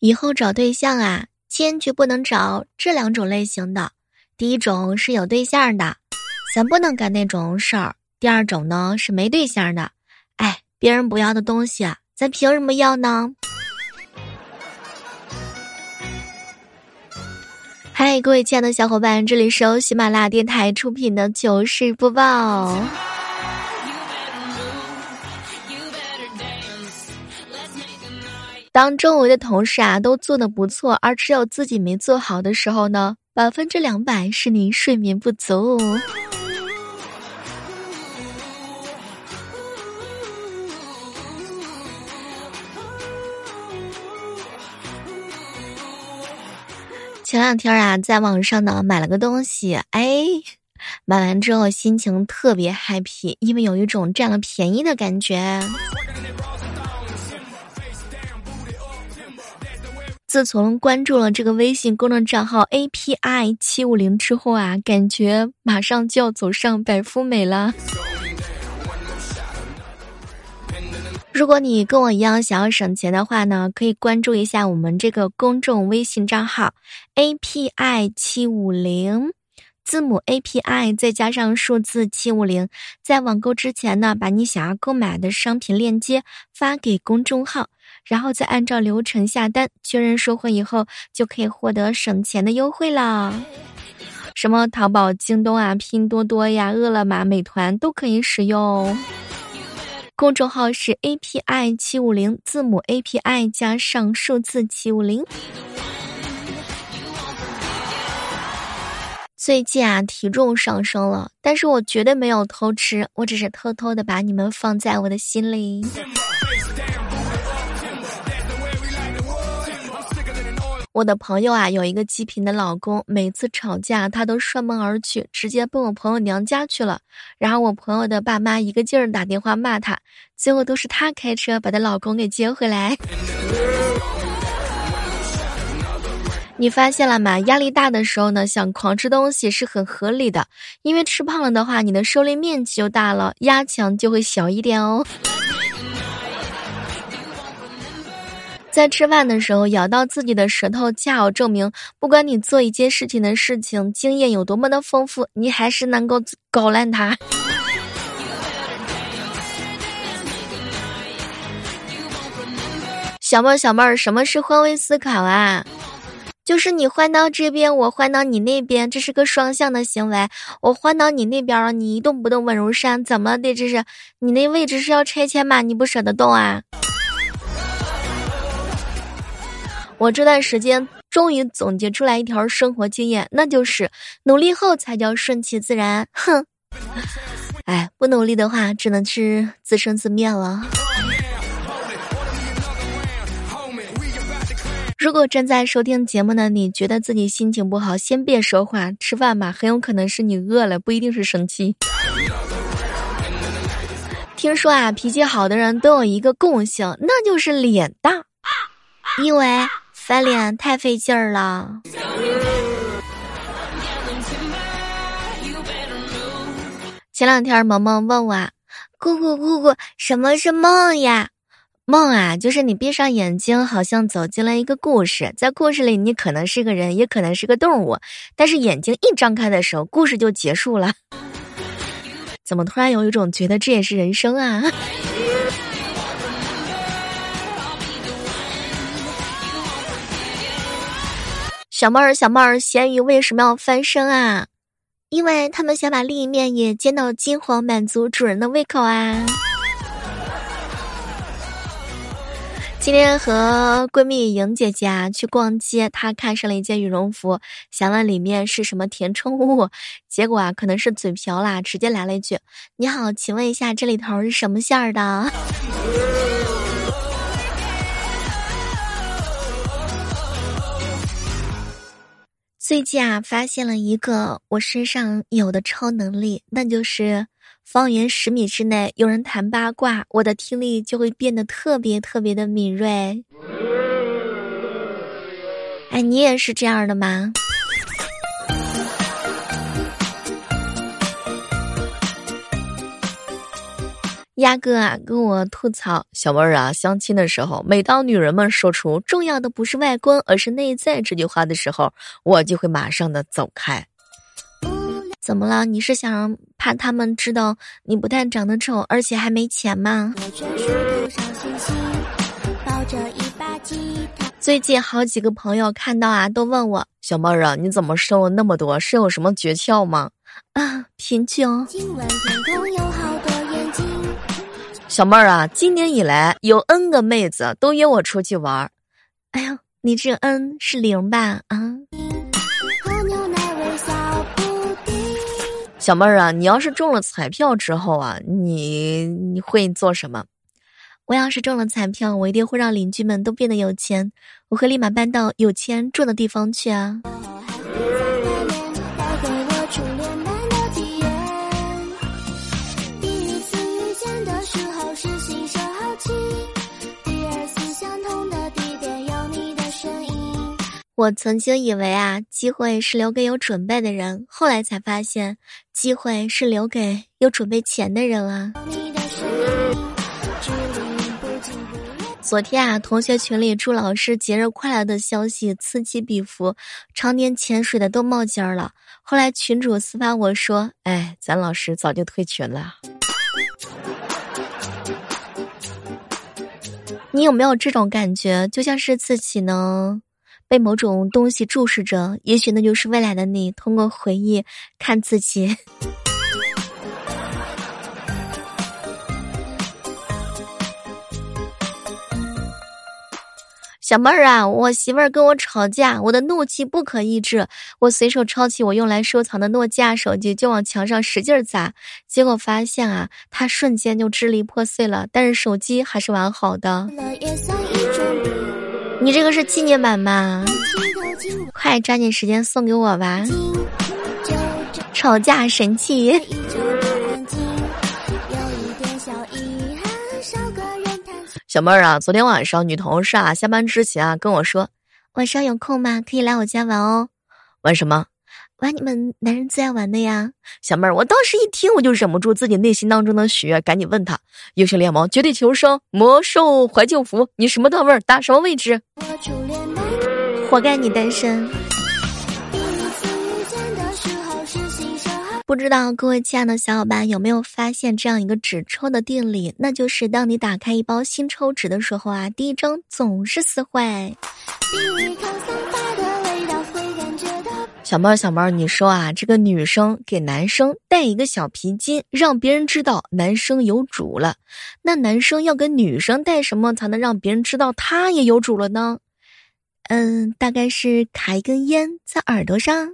以后找对象啊，坚决不能找这两种类型的。第一种是有对象的，咱不能干那种事儿；第二种呢是没对象的。哎，别人不要的东西啊，咱凭什么要呢？嗨，各位亲爱的小伙伴，这里是由喜马拉雅电台出品的糗事播报。当周围的同事啊都做得不错，而只有自己没做好的时候呢，200%是你睡眠不足。前两天啊，在网上呢买了个东西，买完之后心情特别 happy， 因为有一种占了便宜的感觉。自从关注了这个微信公众账号 API750 之后啊，感觉马上就要走上百富美了。如果你跟我一样想要省钱的话呢，可以关注一下我们这个公众微信账号 API750， 字母 API 再加上数字750，在网购之前呢，把你想要购买的商品链接发给公众号，然后再按照流程下单，确认收货以后就可以获得省钱的优惠了。什么淘宝、京东啊、拼多多呀、饿了么、美团都可以使用。公众号是 API750， 字母 API 加上数字750。最近啊，体重上升了，但是我绝对没有偷吃，我只是偷偷的把你们放在我的心里。我的朋友啊，有一个极品的老公，每次吵架他都摔门而去，直接奔我朋友娘家去了。然后我朋友的爸妈一个劲儿打电话骂他，最后都是他开车把她老公给接回来。你发现了吗？压力大的时候呢，想狂吃东西是很合理的，因为吃胖了的话，你的狩猎面积就大了，压强就会小一点哦。在吃饭的时候咬到自己的舌头，恰好证明不管你做一件事情经验有多么的丰富，你还是能够搞烂它。小妹儿，什么是换位思考啊？就是你换到这边，我换到你那边，这是个双向的行为。我换到你那边了，你一动不动稳如山，怎么的？这是你那位置是要拆迁吗？你不舍得动啊？我这段时间终于总结出来一条生活经验，那就是努力后才叫顺其自然。哼，哎，不努力的话，只能是自生自灭了。如果正在收听节目呢，你觉得自己心情不好，先别说话，吃饭吧，很有可能是你饿了，不一定是生气。听说啊，脾气好的人都有一个共性，那就是脸大，因为翻脸太费劲儿了。前两天萌萌问我啊，姑姑，什么是梦呀？梦啊，就是你闭上眼睛，好像走进了一个故事，在故事里你可能是个人，也可能是个动物，但是眼睛一张开的时候，故事就结束了。怎么突然有一种觉得这也是人生啊？小妹儿，咸鱼为什么要翻身啊？因为他们想把另一面也煎到金黄，满足主人的胃口啊。今天和闺蜜莹姐姐啊去逛街，她看上了一件羽绒服，想问里面是什么填充物，结果啊可能是嘴瓢啦，直接来了一句：“你好，请问一下这里头是什么馅儿的？”最近啊，发现了一个我身上有的超能力，那就是方圆10米之内有人谈八卦，我的听力就会变得特别的敏锐。哎，你也是这样的吗？鸭哥啊跟我吐槽，小妹儿啊相亲的时候，每当女人们说出重要的不是外观而是内在这句话的时候，我就会马上的走开。怎么了？你是想怕他们知道你不但长得丑而且还没钱吗？最近好几个朋友看到啊都问我，小妹儿啊你怎么瘦了那么多，是有什么诀窍吗？啊，贫穷。小妹儿啊，今年以来有 N 个妹子都约我出去玩。哎呦，你这 N 是0吧？啊、嗯。小妹儿啊，你要是中了彩票之后啊，你会做什么？我要是中了彩票，我一定会让邻居们都变得有钱，我会立马搬到有钱住的地方去啊。我曾经以为啊，机会是留给有准备的人，后来才发现，机会是留给有准备钱的人啊。昨天啊，同学群里祝老师节日快乐的消息此起彼伏，常年潜水的都冒尖儿了。后来群主私发我说：“哎，咱老师早就退群了。”你有没有这种感觉？就像是自己呢？被某种东西注视着，也许那就是未来的你，通过回忆看自己。小妹儿啊，我媳妇儿跟我吵架，我的怒气不可抑制，我随手抄起我用来收藏的诺基亚手机就往墙上使劲砸，结果发现啊，它瞬间就支离破碎了，但是手机还是完好的。你这个是纪念版吗？快抓紧时间送给我吧！吵架神器。小妹儿啊，昨天晚上女同事啊下班之前啊跟我说，晚上有空吗？可以来我家玩哦。玩什么？玩你们男人最爱玩的呀。小妹儿，我当时一听我就忍不住自己内心当中的喜悦，赶紧问他，英雄联盟、绝地求生、魔兽怀旧服，你什么段位，打什么位置？活该你单身。不知道各位亲爱的小伙伴有没有发现这样一个纸抽的定理，那就是当你打开一包新抽纸的时候啊，第一张总是撕坏。小妹儿，你说啊，这个女生给男生带一个小皮筋，让别人知道男生有主了，那男生要跟女生带什么才能让别人知道他也有主了呢？大概是卡一根烟在耳朵上。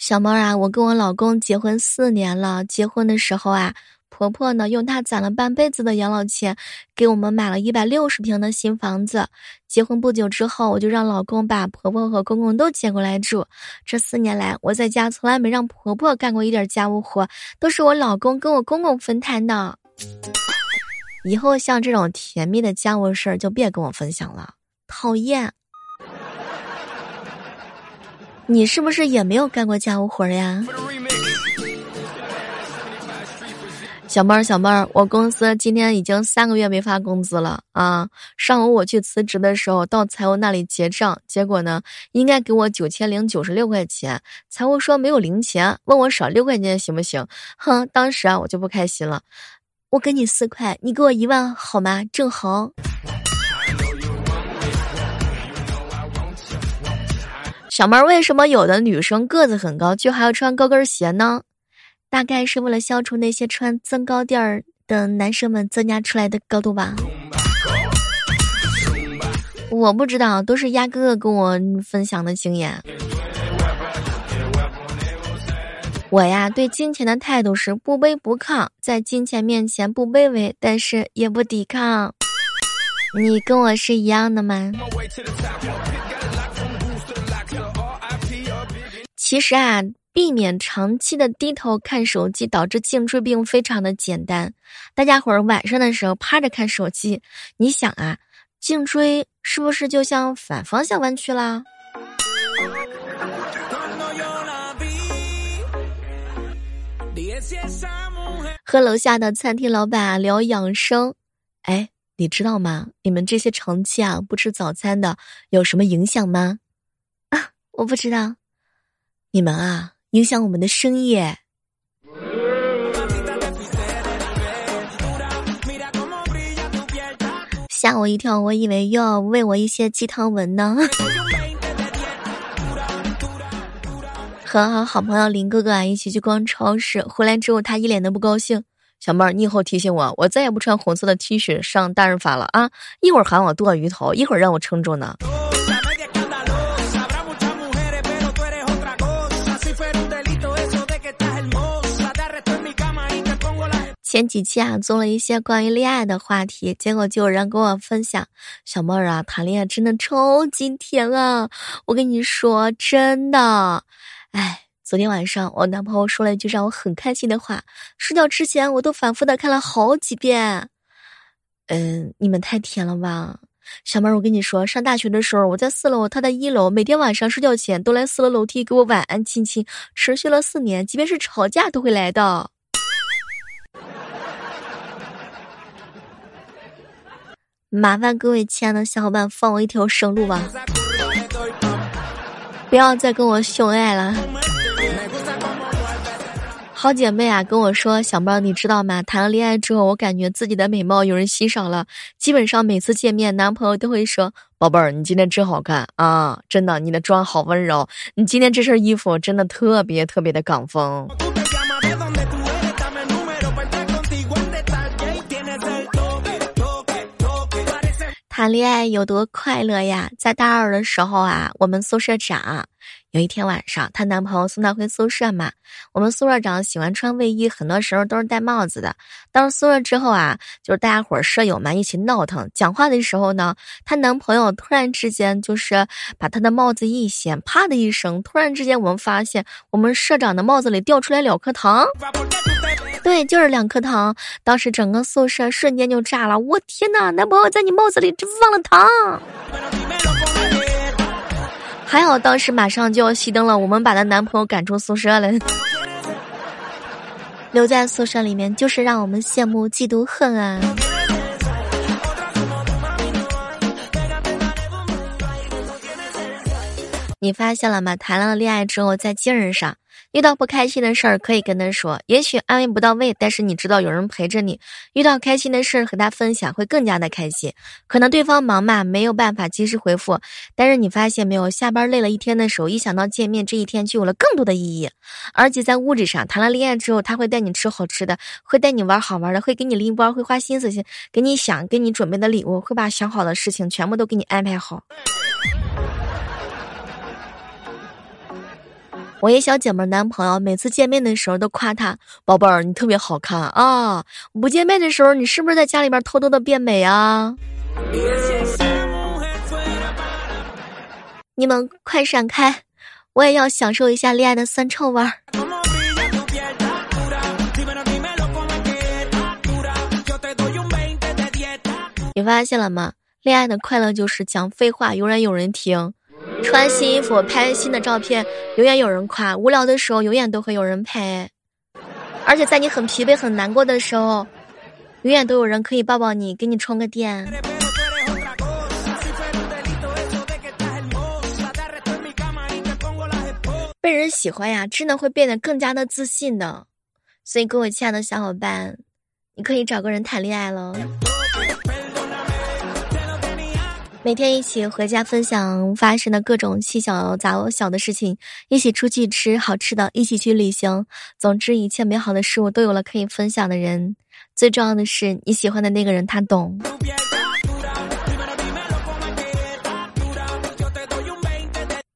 小妹儿啊，我跟我老公结婚4年了，结婚的时候啊，婆婆呢用她攒了半辈子的养老钱给我们买了160平的新房子。结婚不久之后，我就让老公把婆婆和公公都接过来住。这4年来，我在家从来没让婆婆干过一点家务活，都是我老公跟我公公分摊的。以后像这种甜蜜的家务事儿就别跟我分享了，讨厌。你是不是也没有干过家务活呀？小妹儿，我公司今天已经3个月没发工资了啊！上午我去辞职的时候，到财务那里结账，结果呢，应该给我9096块钱，财务说没有零钱，问我少6块钱行不行？哼，当时啊我就不开心了，我给你4块，你给我1万好吗？正好。小妹儿，为什么有的女生个子很高，却还要穿高跟鞋呢？大概是为了消除那些穿增高垫儿的男生们增加出来的高度吧。我不知道，都是鸭哥哥跟我分享的经验。我呀，对金钱的态度是不卑不亢，在金钱面前不卑微，但是也不抵抗。你跟我是一样的吗？其实啊，避免长期的低头看手机导致颈椎病非常的简单。大家伙儿晚上的时候趴着看手机，你想啊，颈椎是不是就向反方向弯曲啦？和楼下的餐厅老板聊养生，哎，你知道吗？你们这些长期啊不吃早餐的有什么影响吗？啊，我不知道。你们啊，影响我们的生意。吓我一跳，我以为要喂我一些鸡汤文呢。和好朋友林哥哥啊一起去逛超市，回来之后他一脸的不高兴。小妹儿，你以后提醒我，我再也不穿红色的 T 恤上大润发了啊！一会儿喊我剁鱼头，一会儿让我称重呢。前几期啊做了一些关于恋爱的话题，结果就有人跟我分享，小妹儿啊谈恋爱真的超级甜啊！我跟你说，真的。哎，昨天晚上我男朋友说了一句让我很开心的话，睡觉之前我都反复的看了好几遍。你们太甜了吧。小妹儿，我跟你说，上大学的时候我在4楼，他在1楼，每天晚上睡觉前都来4楼楼梯给我晚安亲亲，持续了4年，即便是吵架都会来的。麻烦各位亲爱的小伙伴放我一条生路吧。不要再跟我秀恩爱了。好姐妹啊跟我说，小妹你知道吗，谈了恋爱之后我感觉自己的美貌有人欣赏了，基本上每次见面男朋友都会说，宝贝儿，你今天真好看啊，真的，你的妆好温柔，你今天这身衣服真的特别特别的港风。谈恋爱有多快乐呀。在大2的时候啊，我们宿舍长有一天晚上她男朋友送她回宿舍嘛，我们宿舍长喜欢穿卫衣，很多时候都是戴帽子的。到了宿舍之后啊，就是大家伙舍友嘛一起闹腾，讲话的时候呢，她男朋友突然之间就是把她的帽子一掀，啪的一声，突然之间我们发现我们社长的帽子里掉出来2颗糖。对，就是2颗糖，当时整个宿舍瞬间就炸了，我天哪，男朋友在你帽子里真放了糖。还好当时马上就要熄灯了，我们把她男朋友赶出宿舍了。留在宿舍里面就是让我们羡慕嫉妒恨啊。你发现了吗？谈了恋爱之后在精神上遇到不开心的事儿可以跟他说，也许安慰不到位，但是你知道有人陪着你。遇到开心的事儿和他分享会更加的开心。可能对方忙嘛，没有办法及时回复，但是你发现没有，下班累了一天的时候，一想到见面，这一天就有了更多的意义。而且在物质上，谈了恋爱之后，他会带你吃好吃的，会带你玩好玩的，会给你拎包，会花心思给你想，给你准备的礼物，会把想好的事情全部都给你安排好。我一小姐妹男朋友每次见面的时候都夸她，宝贝儿，你特别好看啊！不见面的时候，你是不是在家里边偷偷的变美啊？你们快闪开，我也要享受一下恋爱的酸臭味儿。你发现了吗？恋爱的快乐就是讲废话，永远有人听。穿新衣服拍新的照片，永远有人夸，无聊的时候永远都会有人陪，而且在你很疲惫很难过的时候，永远都有人可以抱抱你，给你充个电。被人喜欢呀，真的会变得更加的自信的。所以各位亲爱的小伙伴，你可以找个人谈恋爱了，每天一起回家分享发生的各种细小杂小的事情，一起出去吃好吃的，一起去旅行，总之一切美好的事物都有了可以分享的人。最重要的是你喜欢的那个人他懂。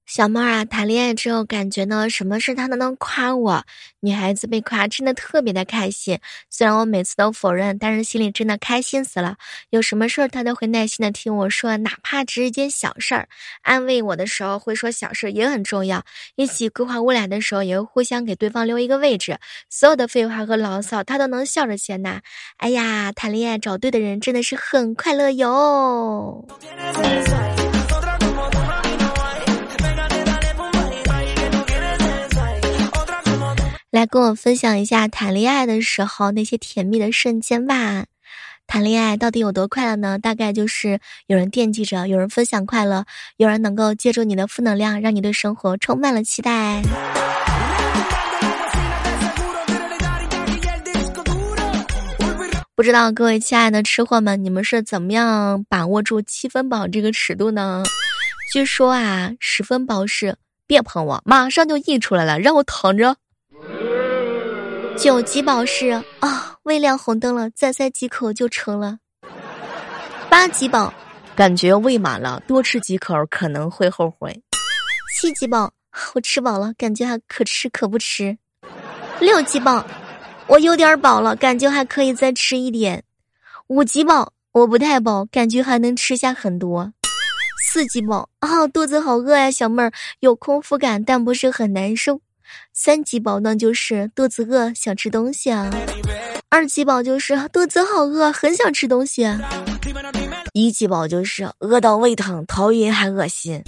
小妹啊，谈恋爱之后感觉呢，什么事她都能夸我，女孩子被夸真的特别的开心，虽然我每次都否认，但是心里真的开心死了。有什么事她都会耐心的听我说，哪怕只是一件小事儿，安慰我的时候会说小事也很重要，一起规划未来的时候也会互相给对方留一个位置，所有的废话和牢骚她都能笑着接纳。哎呀，谈恋爱找对的人真的是很快乐哟。来跟我分享一下谈恋爱的时候那些甜蜜的瞬间吧。谈恋爱到底有多快乐呢？大概就是有人惦记着，有人分享快乐，有人能够借助你的负能量，让你对生活充满了期待。不知道各位亲爱的吃货们，你们是怎么样把握住7分饱这个尺度呢？据说啊，10分饱是别碰我，马上就溢出来了，让我躺着。9级饱是未亮红灯了，再塞几口就成了。8级饱感觉喂满了，多吃几口可能会后悔。7级饱我吃饱了，感觉还可吃可不吃。6级饱我有点饱了，感觉还可以再吃一点。5级饱我不太饱，感觉还能吃下很多。4级饱肚子好饿呀，小妹儿，有空腹感但不是很难受。3级饱呢就是肚子饿想吃东西啊。2级饱就是肚子好饿很想吃东西啊。1级饱就是饿到胃疼，头晕还恶心。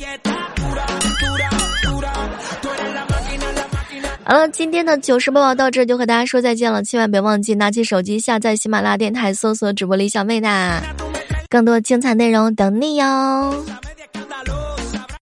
好了，今天的90播报到这就和大家说再见了，千万别忘记拿起手机下载喜马拉雅电台，搜索主播李小妹呐，更多精彩内容等你哟。